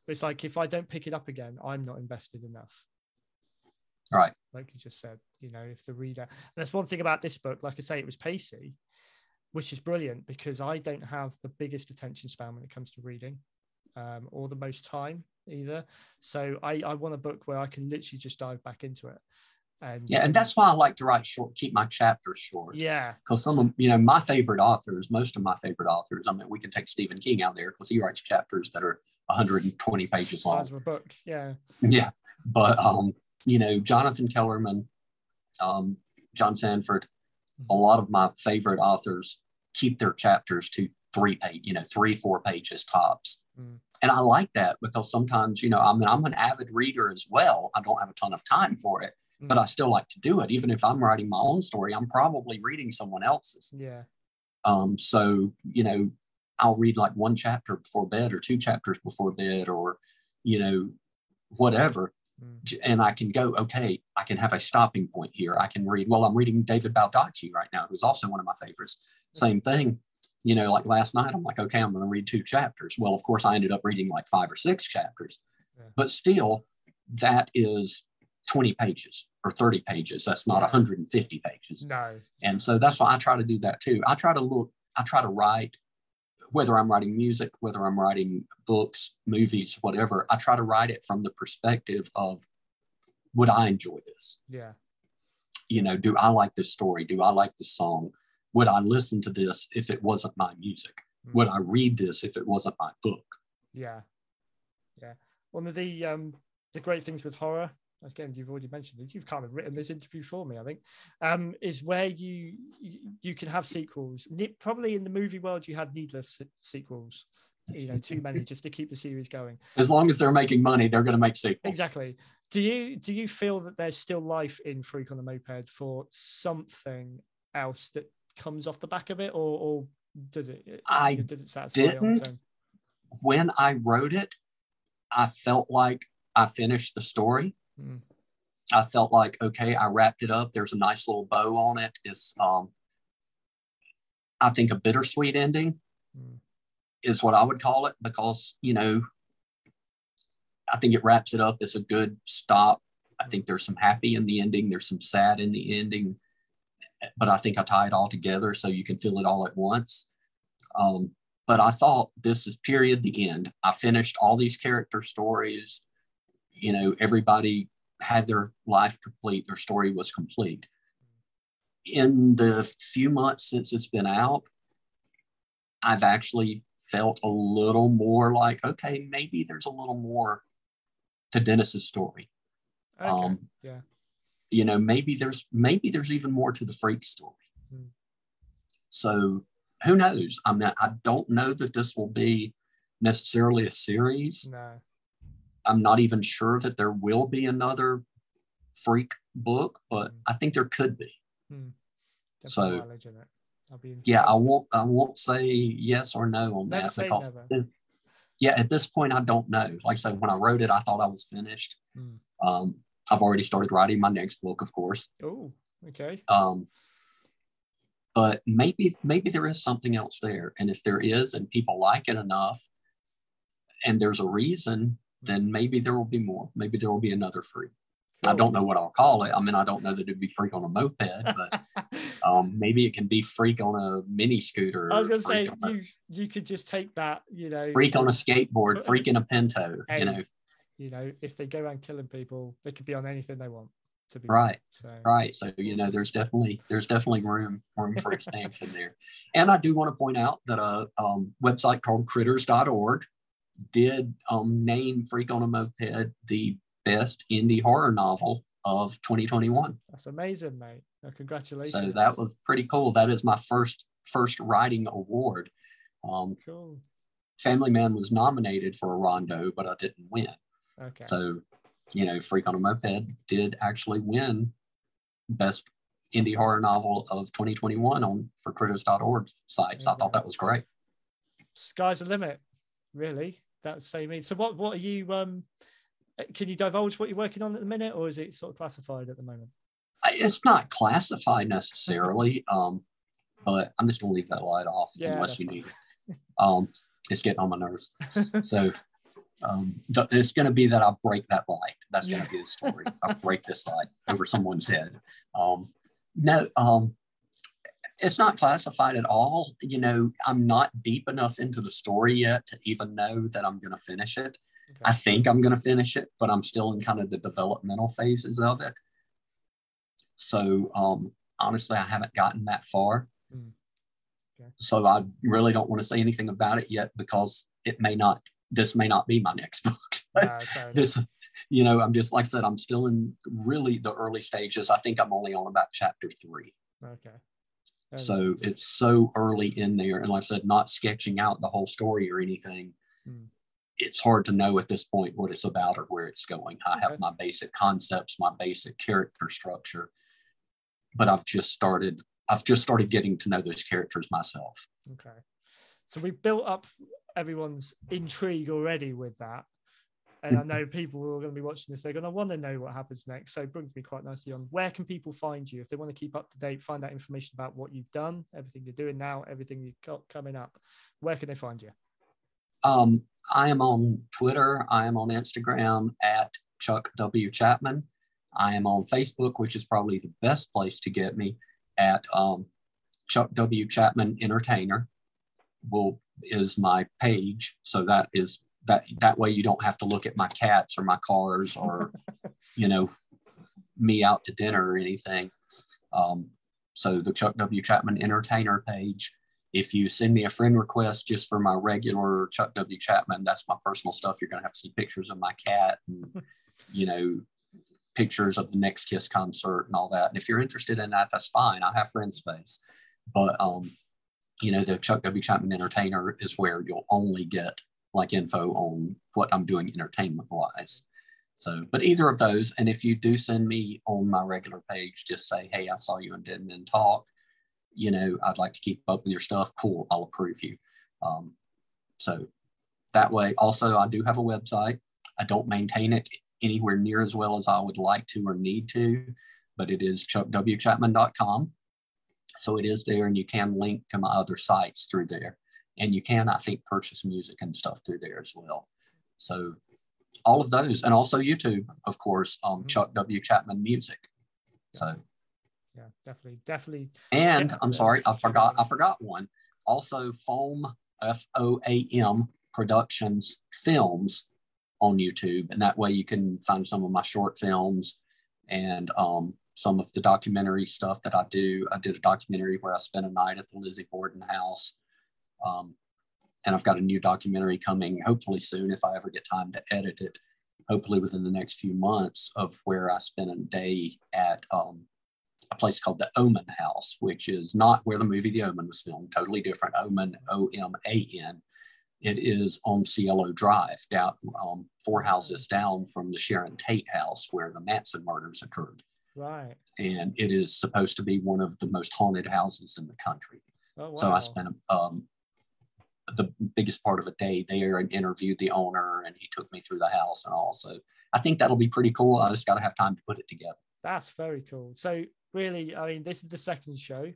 But it's like, if I don't pick it up again, I'm not invested enough. Right. Like you just said, you know, if the reader, and that's one thing about this book, like I say, it was pacey, which is brilliant because I don't have the biggest attention span when it comes to reading, or the most time either. So I want a book where I can literally just dive back into it. And yeah, and that's why I like to write short, keep my chapters short. Yeah. Because some of, you know, most of my favorite authors, I mean, we can take Stephen King out there because he writes chapters that are 120 pages long. Size of a book, yeah. Yeah. But, you know, Jonathan Kellerman, John Sanford, a lot of my favorite authors keep their chapters to 3-4 pages tops. And I like that because sometimes, you know, I mean, I'm an avid reader as well. I don't have a ton of time for it, but I still like to do it. Even if I'm writing my own story, I'm probably reading someone else's. Yeah. So, you know, I'll read like 1 chapter before bed or 2 chapters before bed or, you know, whatever. And I can go, okay, I can have a stopping point here. I can read, well, I'm reading David Baldacci right now, who's also one of my favorites. Same thing. You know, like last night, I'm like, okay, I'm going to read 2 chapters. Well, of course, I ended up reading like 5 or 6 chapters, but still, that is 20 pages or 30 pages. That's not 150 pages. No. And so that's why I try to do that too. I try to write, whether I'm writing music, whether I'm writing books, movies, whatever, I try to write it from the perspective of, would I enjoy this? Yeah. You know, do I like this story? Do I like this song? Would I listen to this if it wasn't my music? Would I read this if it wasn't my book? Yeah. One of the great things with horror again, you've already mentioned this, you've kind of written this interview for me, I think, is where you can have sequels. Probably in the movie world, you had needless sequels, you know, too many just to keep the series going. As long as they're making money, they're going to make sequels. Exactly. Do you feel that there's still life in Freak on the Moped for something else that comes off the back of it, or does it? Does it satisfy on its own? When I wrote it, I felt like I finished the story. Mm. I felt like, okay, I wrapped it up. There's a nice little bow on it. It's, I think, a bittersweet ending is what I would call it, because, you know, I think it wraps it up. It's a good stop. I think there's some happy in the ending. There's some sad in the ending, but I think I tie it all together so you can feel it all at once. But I thought, this is period, the end. I finished all these character stories. You know, everybody had their life complete. Their story was complete. In the few months since it's been out, I've actually felt a little more like, okay, maybe there's a little more to Dennis's story. Okay. Yeah. You know, maybe there's even more to the Freak story. Mm. So who knows? I mean, I don't know that this will be necessarily a series. No. I'm not even sure that there will be another Freak book, but I think there could be. Mm. So, I won't say yes or no on that, because at this point, I don't know. Like I said, when I wrote it, I thought I was finished. Mm. I've already started writing my next book, of course. Oh, okay. But maybe there is something else there, and if there is, and people like it enough, and there's a reason, then maybe there will be more. Maybe there will be another Freak. Cool. I don't know what I'll call it. I mean, I don't know that it'd be Freak on a Moped, but maybe it can be Freak on a Mini Scooter. I was going to say, you could just take that, you know. Freak on a Skateboard, Freak in a Pinto, and, you know. You know, if they go around killing people, they could be on anything they want to be. Right, right. So, you know, there's definitely room for expansion there. And I do want to point out that a website called critters.org did name Freak on a Moped the best indie horror novel of 2021. That's amazing, mate. Well, congratulations. So that was pretty cool. That is my first writing award. Cool. Family Man was nominated for a Rondo, but I didn't win. Okay. So, you know, Freak on a Moped did actually win best indie horror novel of 2021 for critters.org sites. I thought that was great. Sky's the limit. Really, that's the same. So, what are you? Can you divulge what you're working on at the minute, or is it sort of classified at the moment? It's not classified necessarily, but I'm just gonna leave that light off unless you need it. It's getting on my nerves. So, it's gonna be that I break that light. That's gonna be the story. I break this light over someone's head. It's not classified at all. You know, I'm not deep enough into the story yet to even know that I'm going to finish it. Okay. I think I'm going to finish it, but I'm still in kind of the developmental phases of it. So, honestly, I haven't gotten that far. Mm. Okay. So I really don't want to say anything about it yet, because this may not be my next book. You know, I'm just, like I said, I'm still in really the early stages. I think I'm only on about chapter 3. Okay. So it's so early in there, and like I said, not sketching out the whole story or anything. Mm. It's hard to know at this point what it's about or where it's going. I have my basic concepts, my basic character structure, but I've just started getting to know those characters myself. Okay, so we built up everyone's intrigue already with that, and I know people who are going to be watching this, they're going to want to know what happens next. So it brings me quite nicely on. Where can people find you if they want to keep up to date, find out information about what you've done, everything you're doing now, everything you've got coming up? Where can they find you? I am on Twitter. I am on Instagram at Chuck W. Chapman. I am on Facebook, which is probably the best place to get me, at Chuck W. Chapman Entertainer is my page. So that is that way you don't have to look at my cats or my cars or, you know, me out to dinner or anything. So the Chuck W. Chapman Entertainer page. If you send me a friend request just for my regular Chuck W. Chapman, that's my personal stuff. You're going to have to see pictures of my cat and, you know, pictures of the next Kiss concert and all that. And if you're interested in that, that's fine. I have friend space. But, you know, the Chuck W. Chapman Entertainer is where you'll only get like info on what I'm doing entertainment wise. So, but either of those. And if you do send me on my regular page, just say, hey, I saw you in Dead Men Talk. You know, I'd like to keep up with your stuff. Cool. I'll approve you. So that way. Also, I do have a website. I don't maintain it anywhere near as well as I would like to or need to, but it is chuckwchapman.com. So it is there, and you can link to my other sites through there. And you can, I think, purchase music and stuff through there as well. So all of those, and also YouTube, of course, Chuck W. Chapman Music. So yeah, definitely. And yeah, I'm sorry, I forgot one. Also, Foam, F-O-A-M, Productions Films on YouTube. And that way you can find some of my short films and some of the documentary stuff that I do. I did a documentary where I spent a night at the Lizzie Borden house. And I've got a new documentary coming hopefully soon, if I ever get time to edit it, hopefully within the next few months, of where I spent a day at a place called The Omen House, which is not where the movie The Omen was filmed, totally different. Omen, O-M-A-N. It is on Cielo Drive, down 4 houses down from the Sharon Tate house where the Manson murders occurred. Right. And it is supposed to be one of the most haunted houses in the country. Oh, wow. So I spent the biggest part of a day there and interviewed the owner, and he took me through the house and all. So I think that'll be pretty cool. I just got to have time to put it together. That's very cool. So really, I mean, this is the second show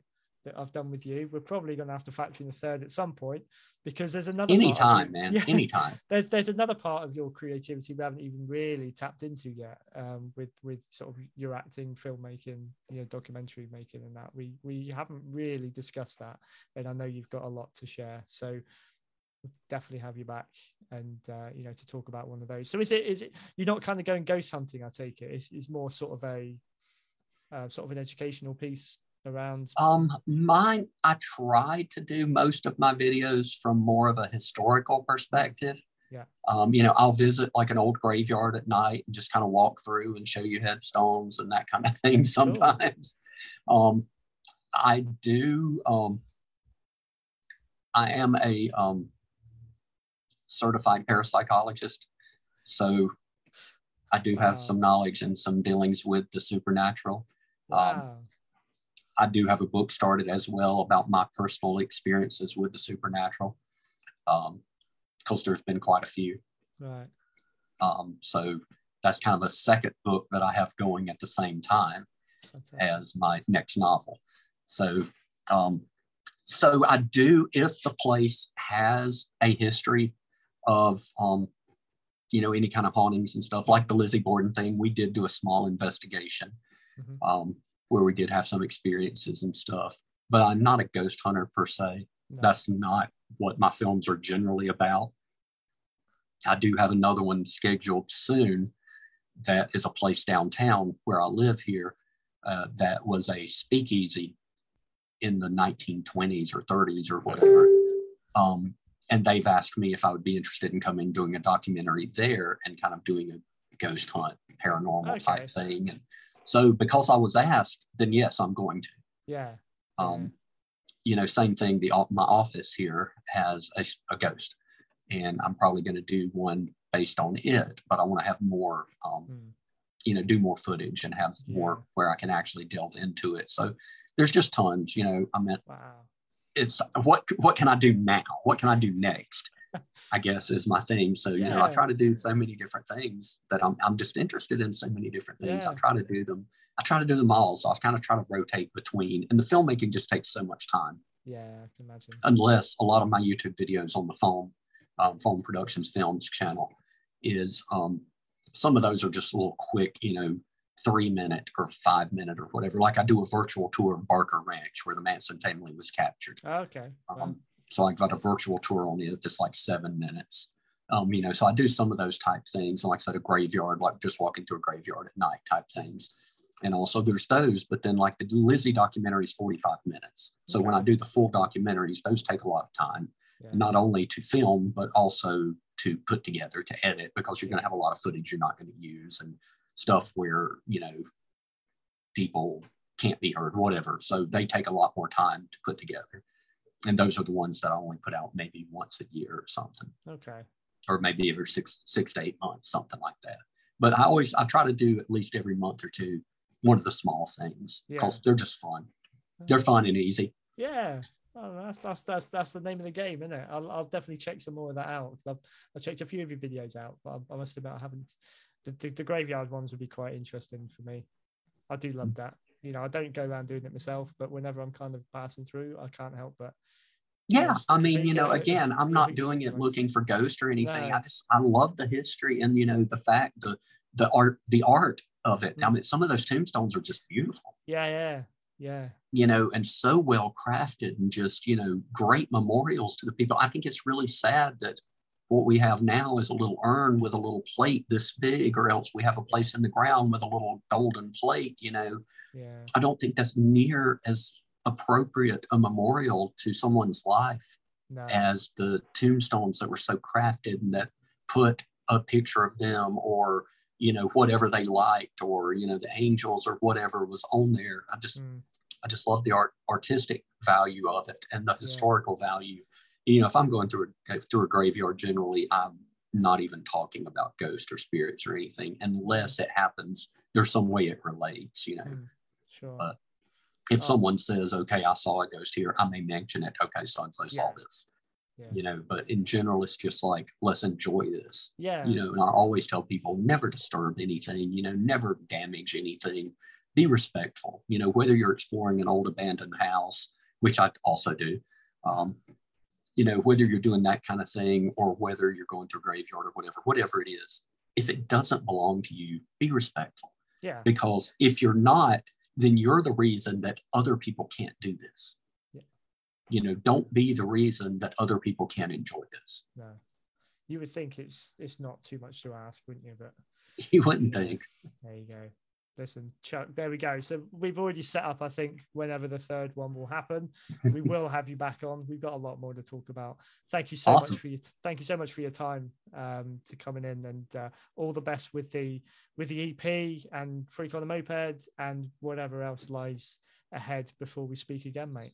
that I've done with you. We're probably going to have to factor in the third at some point, because there's another anytime, man. Yeah, anytime. There's another part of your creativity we haven't even really tapped into yet, with sort of your acting, filmmaking, you know, documentary making, and that we haven't really discussed that. And I know you've got a lot to share, so we'll definitely have you back, and you know, to talk about one of those. So is it you're not kind of going ghost hunting? I take it it's more sort of a sort of an educational piece around mine. I try to do most of my videos from more of a historical perspective. Yeah. You know, I'll visit like an old graveyard at night and just kind of walk through and show you headstones and that kind of thing sometimes. Cool. I do I am a certified parapsychologist, so I do have some knowledge and some dealings with the supernatural. I do have a book started as well about my personal experiences with the supernatural, because there's been quite a few. Right. So that's kind of a second book that I have going at the same time. That's awesome. As my next novel. So, so I do, if the place has a history of, you know, any kind of hauntings and stuff, like the Lizzie Borden thing, we did do a small investigation. Mm-hmm. Where we did have some experiences and stuff, but I'm not a ghost hunter per se. No. That's not what my films are generally about. I do have another one scheduled soon that is a place downtown where I live here that was a speakeasy in the 1920s or 30s or whatever. And they've asked me if I would be interested in coming doing a documentary there and kind of doing a ghost hunt, paranormal type thing. And so because I was asked, then yes, I'm going to. Yeah. You know, same thing. My office here has a ghost, and I'm probably going to do one based on it. But I want to have more, you know, do more footage and have more where I can actually delve into it. So there's just tons. You know, I mean, it's what can I do now? What can I do next? I guess is my thing. So, you know, I try to do so many different things that I'm just interested in so many different things. Yeah. I try to do them all. So I kind of try to rotate between, and the filmmaking just takes so much time. Yeah, I can imagine. Unless a lot of my YouTube videos on the Foam Productions Films channel is, some of those are just a little quick, you know, 3-minute or 5-minute or whatever. Like I do a virtual tour of Barker Ranch where the Manson family was captured. Okay. Wow. So I've got a virtual tour on it that's like 7 minutes. You know, so I do some of those type things. And like I said, a graveyard, like just walking to a graveyard at night type things. And also there's those, but then like the Lizzie documentary is 45 minutes. So when I do the full documentaries, those take a lot of time, not only to film, but also to put together, to edit, because you're going to have a lot of footage you're not going to use. And stuff where, you know, people can't be heard, whatever. So they take a lot more time to put together. And those are the ones that I only put out maybe once a year or something. Okay. Or maybe every six to 8 months, something like that. But I try to do at least every month or two, one of the small things, because they're just fun. They're fun and easy. Yeah. Oh, that's the name of the game, isn't it? I'll definitely check some more of that out. I've checked a few of your videos out, but I must admit I haven't. The graveyard ones would be quite interesting for me. I do love that. You know, I don't go around doing it myself, but whenever I'm kind of passing through, I can't help but. Yeah, I mean, you know, again, I'm not doing it looking for ghosts or anything. No. I love the history and, you know, the fact, the art of it. Mm. I mean, some of those tombstones are just beautiful. Yeah. You know, and so well crafted and just, you know, great memorials to the people. I think it's really sad that what we have now is a little urn with a little plate this big, or else we have a place in the ground with a little golden plate, you know. Yeah. I don't think that's near as appropriate a memorial to someone's life as the tombstones that were so crafted and that put a picture of them, or, you know, whatever they liked, or, you know, the angels or whatever was on there. I just love the artistic value of it and the historical value. You know, if I'm going through a graveyard, generally I'm not even talking about ghosts or spirits or anything, unless it happens, there's some way it relates, you know. Sure. But if someone says, okay, I saw a ghost here, I may mention it. Okay, so-and-so saw this. Yeah. You know, but in general, it's just like, let's enjoy this. Yeah. You know, and I always tell people, never disturb anything, you know, never damage anything. Be respectful. You know, whether you're exploring an old abandoned house, which I also do, you know, whether you're doing that kind of thing or whether you're going to a graveyard or whatever it is, if it doesn't belong to you, be respectful. Yeah. Because if you're not, then you're the reason that other people can't do this. Yeah. You know, don't be the reason that other people can't enjoy this. No. You would think it's not too much to ask, wouldn't you? But you wouldn't think. There you go. Listen, Chuck, there we go. So we've already set up, I think, whenever the third one will happen, we will have you back on. We've got a lot more to talk about. Thank you so much for your time to coming in, and all the best with the EP and Freak on the Moped and whatever else lies ahead before we speak again, mate.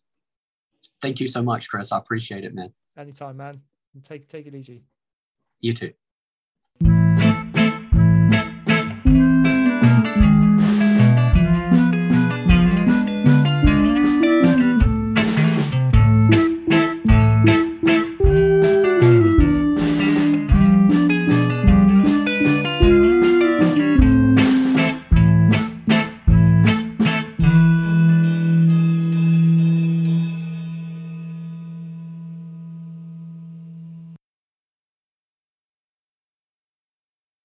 Thank you so much, Chris. I appreciate it, man. Anytime, man. Take it easy. You too.